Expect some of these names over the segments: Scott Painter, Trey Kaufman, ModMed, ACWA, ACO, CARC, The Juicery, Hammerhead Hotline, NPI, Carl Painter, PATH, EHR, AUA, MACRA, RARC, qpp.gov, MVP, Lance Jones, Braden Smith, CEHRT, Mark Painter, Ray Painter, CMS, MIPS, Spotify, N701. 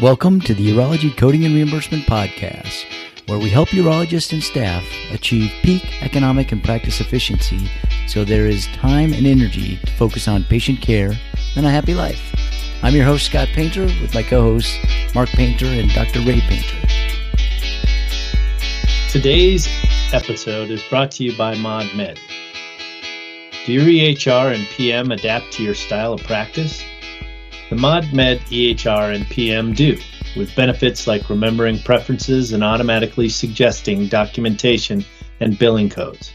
Welcome to the Urology Coding and Reimbursement Podcast, where we help urologists and staff achieve peak economic and practice efficiency so there is time and energy to focus on patient care and a happy life. I'm your host, Scott Painter, with my co-hosts, Mark Painter and Dr. Ray Painter. Today's episode is brought to you by ModMed. Do your EHR and PM adapt to your style of practice? The ModMed EHR and PM do, with benefits like remembering preferences and automatically suggesting documentation and billing codes.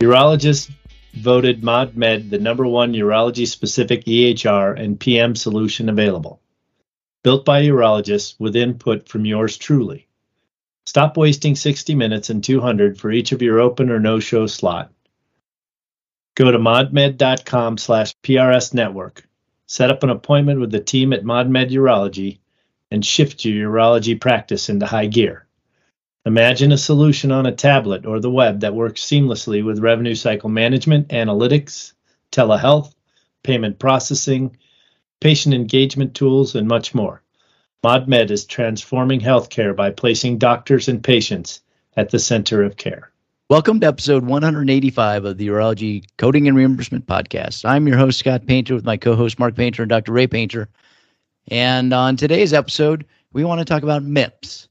Urologists voted ModMed the #1 urology-specific EHR and PM solution available, built by urologists with input from yours truly. Stop wasting 60 minutes and $200 for each of your open or no-show slot. Go to modmed.com/PRS network. Set up an appointment with the team at ModMed Urology and shift your urology practice into high gear. Imagine a solution on a tablet or the web that works seamlessly with revenue cycle management, analytics, telehealth, payment processing, patient engagement tools, and much more. ModMed is transforming healthcare by placing doctors and patients at the center of care. Welcome to episode 185 of the Urology Coding and Reimbursement Podcast. I'm your host, Scott Painter, with my co-host, Mark Painter and Dr. Ray Painter. And on today's episode, we want to talk about MIPS.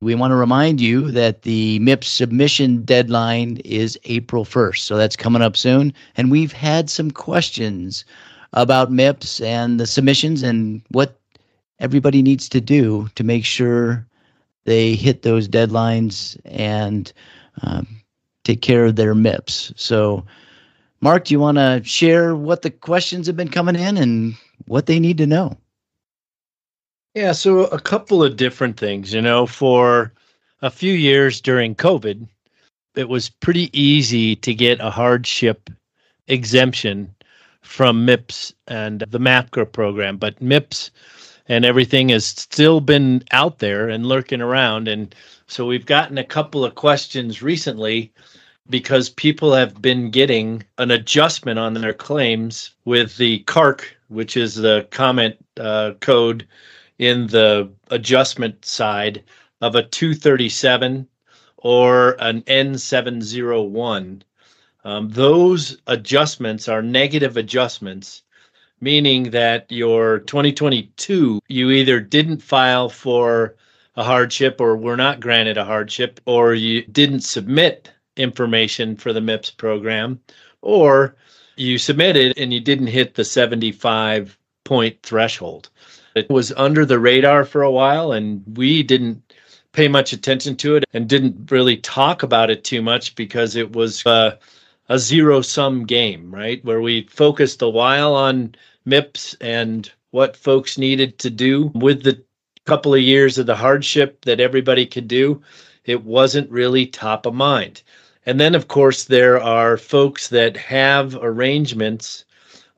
We want to remind you that the MIPS submission deadline is April 1st, so that's coming up soon. And we've had some questions about MIPS and the submissions and what everybody needs to do to make sure they hit those deadlines and take care of their MIPS. So, Mark, do you want to share what the questions have been coming in and what they need to know? Yeah, so a couple of different things. You know, for a few years during COVID, it was pretty easy to get a hardship exemption from MIPS and the MACRA program, but MIPS and everything has still been out there and lurking around. And so we've gotten a couple of questions recently because people have been getting an adjustment on their claims with the CARC, which is the comment code in the adjustment side of a 237 or an N701. Those adjustments are negative adjustments, meaning that your 2022, you either didn't file for a hardship or were not granted a hardship, or you didn't submit information for the MIPS program, or you submitted and you didn't hit the 75 point threshold. It was under the radar for a while and we didn't pay much attention to it and didn't really talk about it too much because it was a zero-sum game, right? Where we focused a while on MIPS and what folks needed to do with the couple of years of the hardship that everybody could do. It wasn't really top of mind. And then, of course, there are folks that have arrangements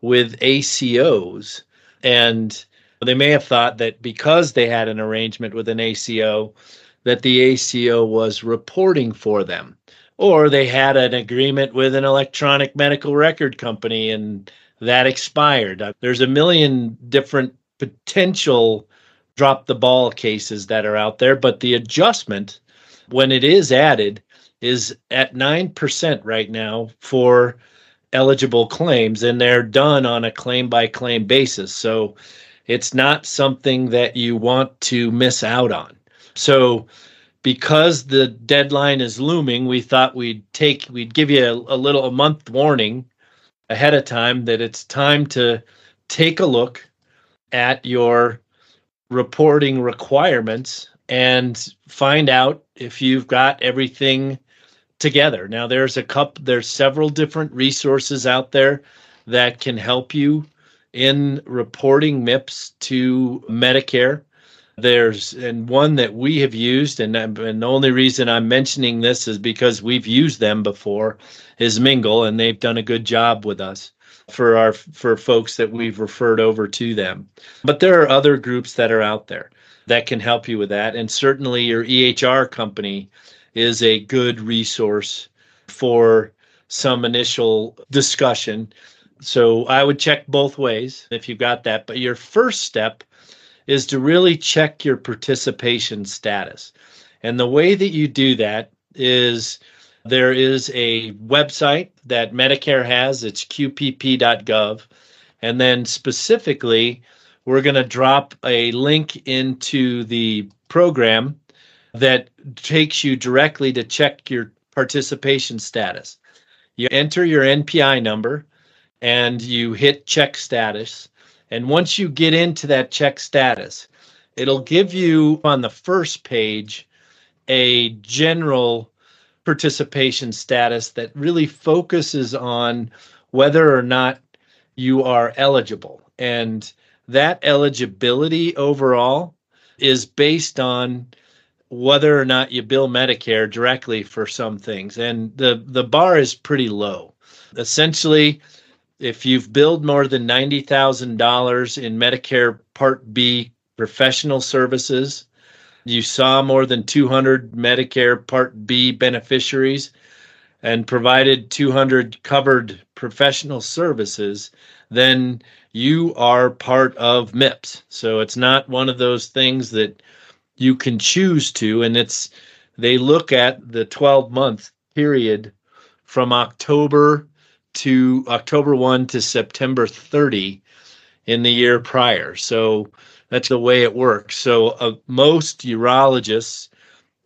with ACOs, and they may have thought that because they had an arrangement with an ACO, that the ACO was reporting for them. Or they had an agreement with an electronic medical record company and that expired. There's a million different potential drop the ball cases that are out there, but the adjustment, when it is added, is at 9% right now for eligible claims, and they're done on a claim-by-claim basis. So it's not something that you want to miss out on. So because the deadline is looming, we thought we'd give you a month warning ahead of time that it's time to take a look at your reporting requirements and find out if you've got everything together. Now, there's several different resources out there that can help you in reporting MIPS to Medicare. And one that we have used, and the only reason I'm mentioning this is because we've used them before, is Mingle, and they've done a good job with us for folks that we've referred over to them. But there are other groups that are out there that can help you with that, and certainly your EHR company is a good resource for some initial discussion. So I would check both ways if you've got that. But your first step is to really check your participation status. And the way that you do that is there is a website that Medicare has. It's qpp.gov. And then specifically, we're going to drop a link into the program that takes you directly to check your participation status. You enter your NPI number and you hit check status. And once you get into that check status, it'll give you on the first page a general participation status that really focuses on whether or not you are eligible. And that eligibility overall is based on whether or not you bill Medicare directly for some things. And the bar is pretty low. Essentially, if you've billed more than $90,000 in Medicare Part B professional services, you saw more than 200 Medicare Part B beneficiaries and provided 200 covered professional services, then you are part of MIPS. So it's not one of those things that you can choose to, and they look at the 12-month period from October 1 to September 30 in the year prior. So that's the way it works. So most urologists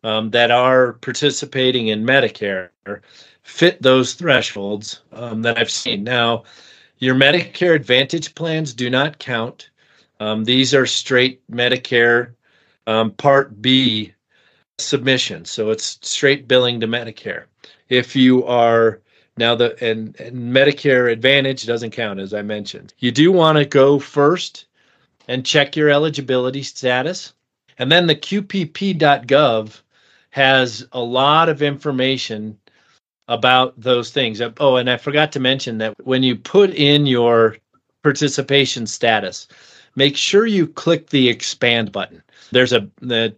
that are participating in Medicare fit those thresholds that I've seen. Now, your Medicare Advantage plans do not count. These are straight Medicare Part B submissions. So it's straight billing to Medicare. If you are and Medicare Advantage doesn't count, as I mentioned. You do want to go first and check your eligibility status. And then the qpp.gov has a lot of information about those things. Oh, and I forgot to mention that when you put in your participation status, make sure you click the expand button. There's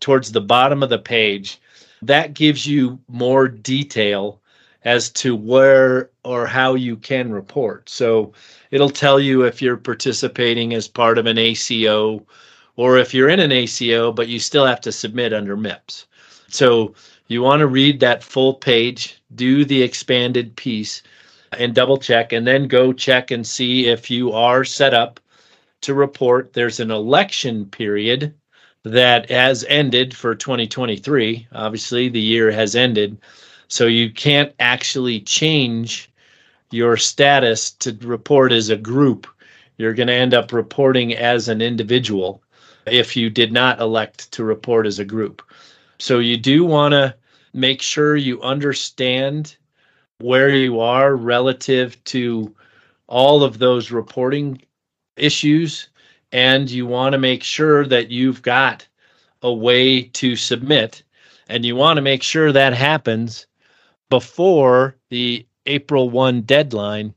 towards the bottom of the page, that gives you more detail as to where or how you can report. So it'll tell you if you're participating as part of an ACO or if you're in an ACO, but you still have to submit under MIPS. So you want to read that full page, do the expanded piece, and double check, and then go check and see if you are set up to report. There's an election period that has ended for 2023. Obviously, the year has ended. So you can't actually change your status to report as a group. You're going to end up reporting as an individual if you did not elect to report as a group. So you do want to make sure you understand where you are relative to all of those reporting issues, and you want to make sure that you've got a way to submit, and you want to make sure that happens before the April 1 deadline.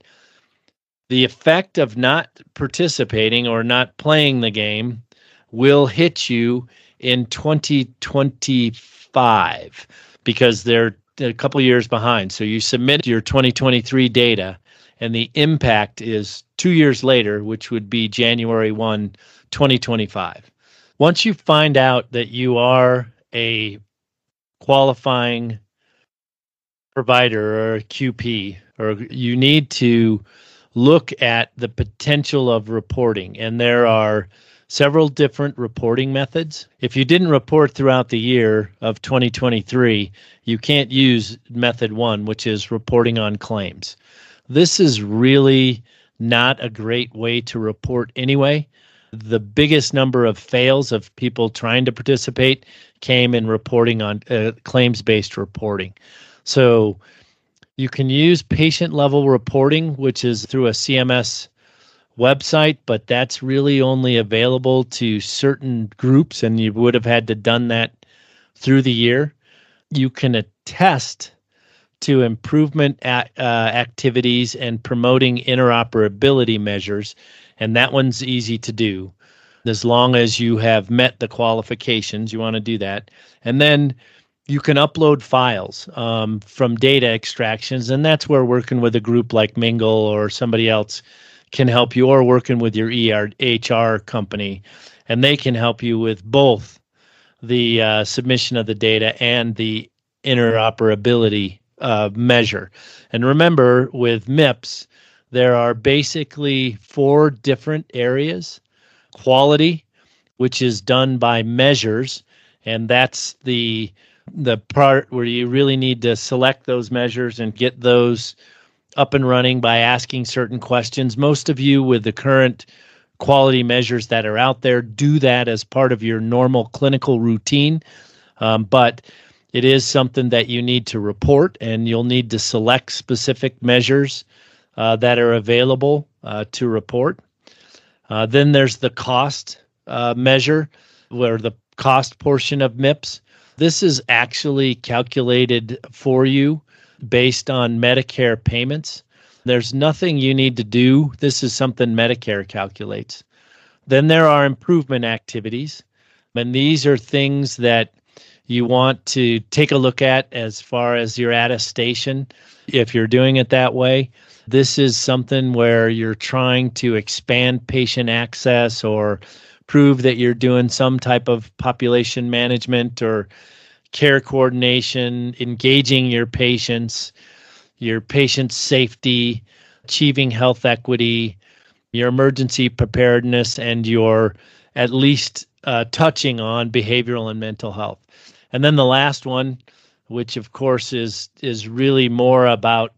The effect of not participating or not playing the game will hit you in 2025 because they're a couple years behind. So you submit your 2023 data, and the impact is 2 years later, which would be January 1, 2025. Once you find out that you are a qualifying provider or QP, or you need to look at the potential of reporting. And there are several different reporting methods. If you didn't report throughout the year of 2023, you can't use method one, which is reporting on claims. This is really not a great way to report anyway. The biggest number of fails of people trying to participate came in reporting on claims-based reporting. So you can use patient-level reporting, which is through a CMS website, but that's really only available to certain groups, and you would have had to done that through the year. You can attest to improvement activities and promoting interoperability measures, and that one's easy to do. As long as you have met the qualifications, you want to do that. And then you can upload files from data extractions, and that's where working with a group like Mingle or somebody else can help you, or working with your HR company and they can help you with both the submission of the data and the interoperability measure. And remember, with MIPS, there are basically four different areas. Quality, which is done by measures, and that's the part where you really need to select those measures and get those up and running by asking certain questions. Most of you with the current quality measures that are out there do that as part of your normal clinical routine, but it is something that you need to report, and you'll need to select specific measures that are available to report. Then there's the cost measure, where the cost portion of MIPS. This is actually calculated for you based on Medicare payments. There's nothing you need to do. This is something Medicare calculates. Then there are improvement activities, and these are things that you want to take a look at as far as your attestation, if you're doing it that way. This is something where you're trying to expand patient access or prove that you're doing some type of population management or care coordination, engaging your patients' safety, achieving health equity, your emergency preparedness, and your at least touching on behavioral and mental health. And then the last one, which of course is really more about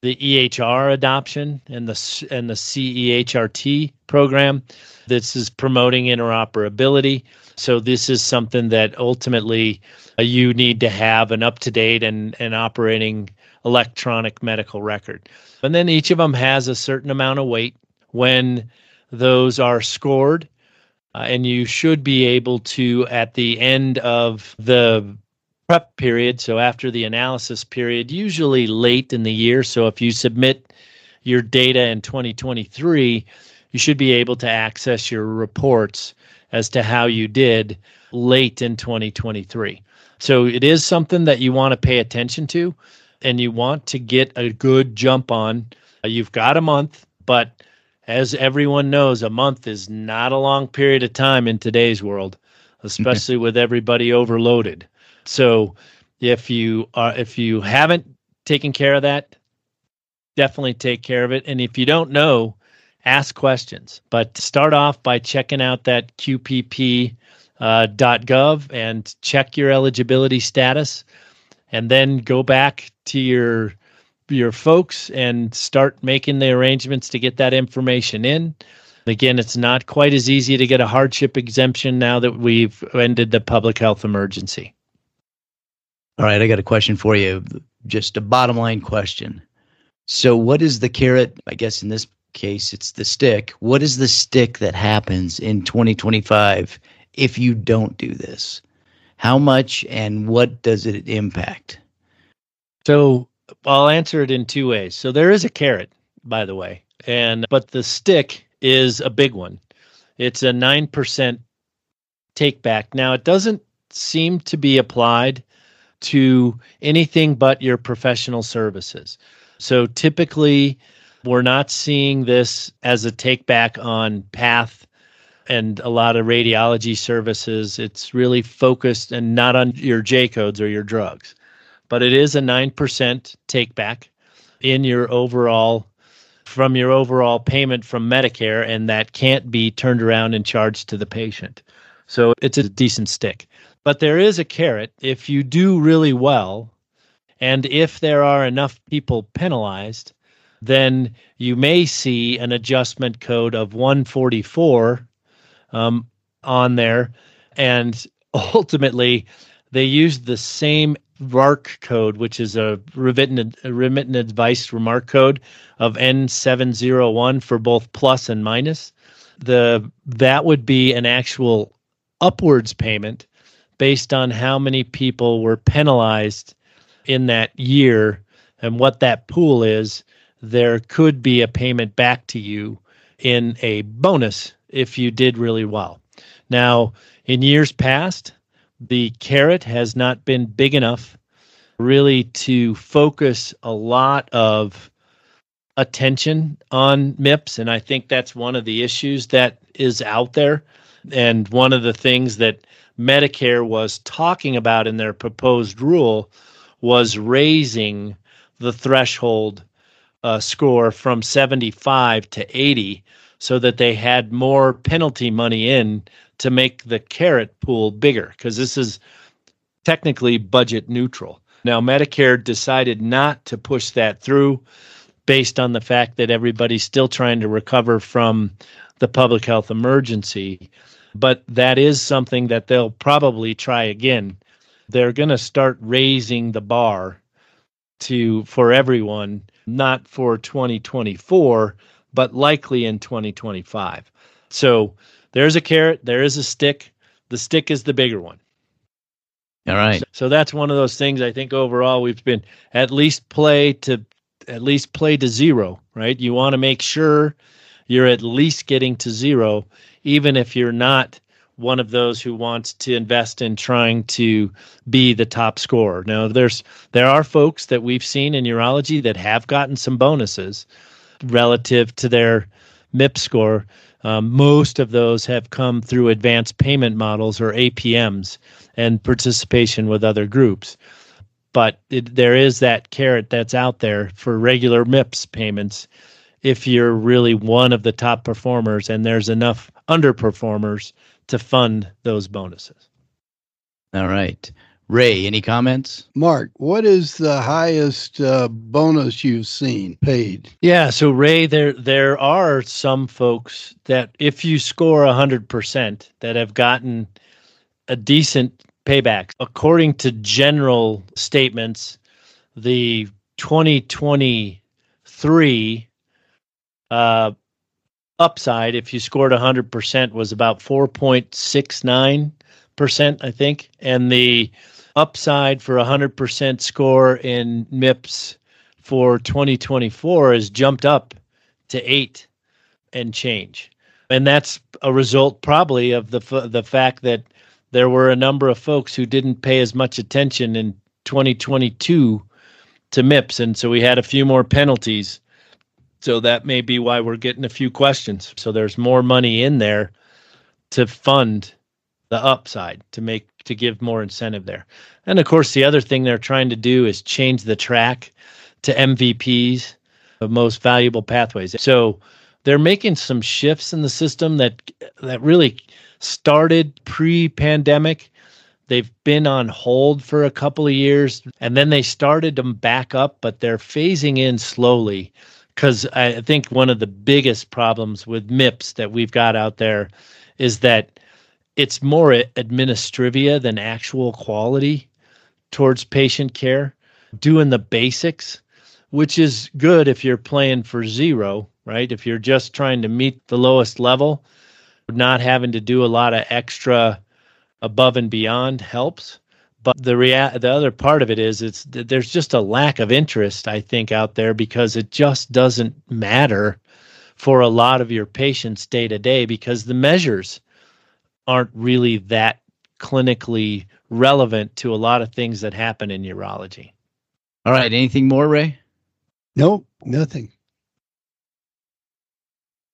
the EHR adoption and the CEHRT program. This is promoting interoperability. So this is something that ultimately you need to have an up-to-date and operating electronic medical record. And then each of them has a certain amount of weight when those are scored. And you should be able to, at the end of the prep period, so after the analysis period, usually late in the year. So if you submit your data in 2023, you should be able to access your reports as to how you did late in 2023. So it is something that you want to pay attention to, and you want to get a good jump on. You've got a month, but as everyone knows, a month is not a long period of time in today's world, especially with everybody overloaded. So if you haven't taken care of that, definitely take care of it. And if you don't know, ask questions. But start off by checking out that qpp.gov and check your eligibility status, and then go back to your folks and start making the arrangements to get that information in. Again, it's not quite as easy to get a hardship exemption now that we've ended the public health emergency. All right, I got a question for you, just a bottom line question. So what is the carrot? I guess in this case, it's the stick. What is the stick that happens in 2025 if you don't do this? How much and what does it impact? So I'll answer it in two ways. So there is a carrot, by the way, but the stick is a big one. It's a 9% take back. Now, it doesn't seem to be applied to anything but your professional services. So typically, we're not seeing this as a take back on PATH and a lot of radiology services. It's really focused and not on your J codes or your drugs. But it is a 9% take back in your overall, from your overall payment from Medicare, and that can't be turned around and charged to the patient. So it's a decent stick. But there is a carrot. If you do really well, and if there are enough people penalized, then you may see an adjustment code of 144 on there. And ultimately, they used the same RARC code, which is a remittent advice remark code of N701 for both plus and minus. That would be an actual upwards payment based on how many people were penalized in that year and what that pool is. There could be a payment back to you in a bonus if you did really well. Now, in years past, the carrot has not been big enough really to focus a lot of attention on MIPS, and I think that's one of the issues that is out there, And one of the things that Medicare was talking about in their proposed rule was raising the threshold score from 75 to 80 so that they had more penalty money in to make the carrot pool bigger, because this is technically budget neutral. Now, Medicare decided not to push that through based on the fact that everybody's still trying to recover from the public health emergency. But that is something that they'll probably try again. They're going to start raising the bar for everyone, not for 2024, but likely in 2025. So there's a carrot, there is a stick. The stick is the bigger one. All right. So that's one of those things. I think overall we've been at least play to zero, right? You want to make sure you're at least getting to zero, even if you're not one of those who wants to invest in trying to be the top scorer. Now, there are folks that we've seen in urology that have gotten some bonuses relative to their MIPS score. Most of those have come through advanced payment models or APMs and participation with other groups. But there is that carrot that's out there for regular MIPS payments if you're really one of the top performers and there's enough underperformers to fund those bonuses. All right. Ray, any comments? Mark, what is the highest bonus you've seen paid? Yeah, so Ray, there are some folks that if you score 100% that have gotten a decent payback. According to general statements, the 2023 upside, if you scored 100%, was about 4.69%, I think. And the upside for 100% score in MIPS for 2024 has jumped up to 8 and change. And that's a result probably of the fact that there were a number of folks who didn't pay as much attention in 2022 to MIPS. And so we had a few more penalties. So that may be why we're getting a few questions. So there's more money in there to fund the upside, to give more incentive there. And of course, the other thing they're trying to do is change the track to MVPs, the most valuable pathways. So they're making some shifts in the system that really started pre-pandemic. They've been on hold for a couple of years, and then they started them back up, but they're phasing in slowly. Because I think one of the biggest problems with MIPS that we've got out there is that it's more administrivia than actual quality towards patient care, doing the basics, which is good if you're playing for zero, right? If you're just trying to meet the lowest level, not having to do a lot of extra above and beyond helps. But the other part of it is there's just a lack of interest, I think, out there because it just doesn't matter for a lot of your patients day to day because the measures aren't really that clinically relevant to a lot of things that happen in urology. All right. Anything more, Ray? Nope, nothing.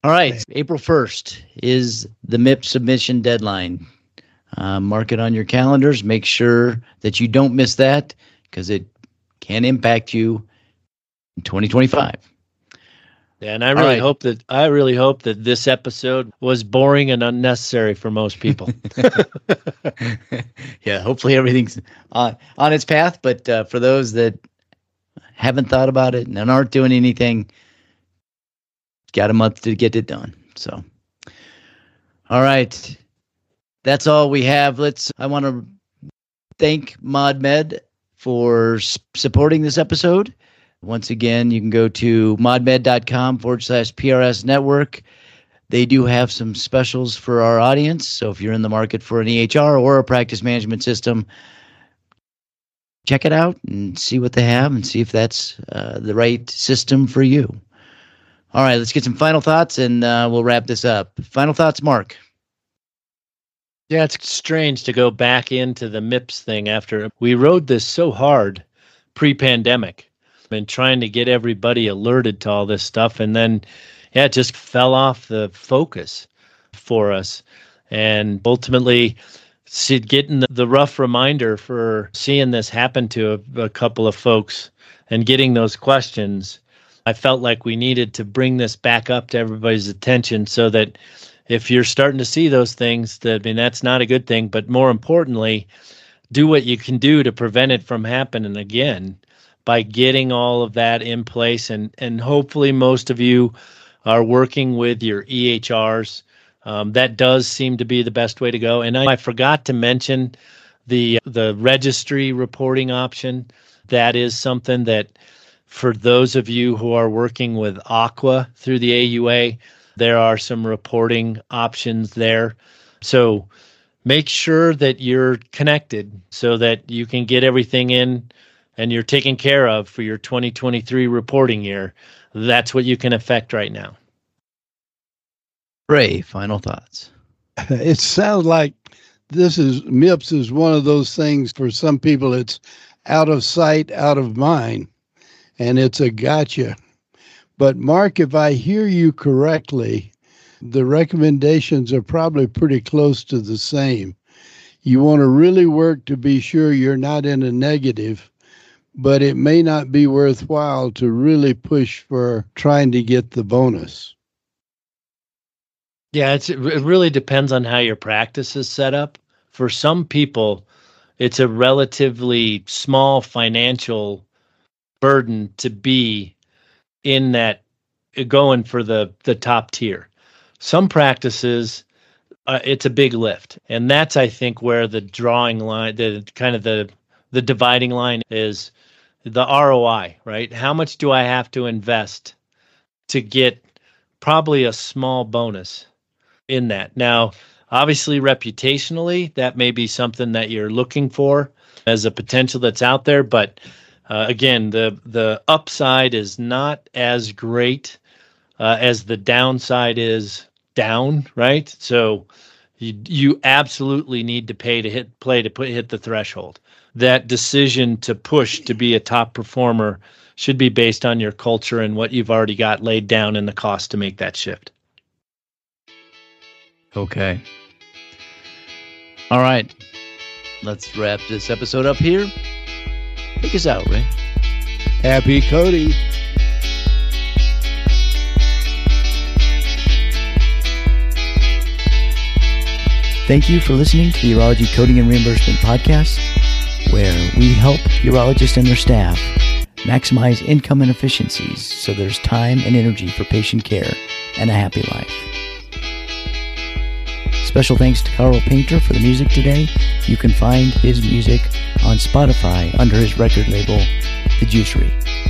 All right. April 1st is the MIPS submission deadline. Mark it on your calendars. Make sure that you don't miss that because it can impact you in 2025. Yeah, and I really hope that this episode was boring and unnecessary for most people. Yeah, hopefully everything's on its path. But for those that haven't thought about it and aren't doing anything, got a month to get it done. So, all right. That's all we have. I want to thank ModMed for supporting this episode. Once again, you can go to modmed.com/PRS network. They do have some specials for our audience. So if you're in the market for an EHR or a practice management system, check it out and see what they have and see if that's the right system for you. All right, let's get some final thoughts and we'll wrap this up. Final thoughts, Mark. Yeah, it's strange to go back into the MIPS thing after we rode this so hard pre-pandemic and trying to get everybody alerted to all this stuff. And then, yeah, it just fell off the focus for us. and ultimately getting the rough reminder for seeing this happen to a couple of folks and getting those questions, I felt like we needed to bring this back up to everybody's attention so that if you're starting to see those things, that, I mean, that's not a good thing, but more importantly, do what you can do to prevent it from happening again by getting all of that in place. And hopefully most of you are working with your EHRs. That does seem to be the best way to go. And I forgot to mention the registry reporting option. That is something that for those of you who are working with ACWA through the AUA, there are some reporting options there. So make sure that you're connected so that you can get everything in and you're taken care of for your 2023 reporting year. That's what you can affect right now. Ray, final thoughts. It sounds like MIPS is one of those things for some people. It's out of sight, out of mind, and it's a gotcha. But Mark, if I hear you correctly, the recommendations are probably pretty close to the same. You want to really work to be sure you're not in a negative, but it may not be worthwhile to really push for trying to get the bonus. Yeah, it really depends on how your practice is set up. For some people, it's a relatively small financial burden to be in that going for the top tier. Some practices, it's a big lift. And that's, I think, where the drawing line, the dividing line is the ROI, right? How much do I have to invest to get probably a small bonus in that? Now, obviously, reputationally, that may be something that you're looking for as a potential that's out there. But again, the upside is not as great as the downside is down, right? So you absolutely need to pay to hit the threshold. That decision to push to be a top performer should be based on your culture and what you've already got laid down and the cost to make that shift. Okay. All right. Let's wrap this episode up here. Take us out, Ray. Happy coding. Thank you for listening to the Urology Coding and Reimbursement Podcast, where we help urologists and their staff maximize income and efficiencies so there's time and energy for patient care and a happy life. Special thanks to Carl Painter for the music today. You can find his music on Spotify under his record label, The Juicery.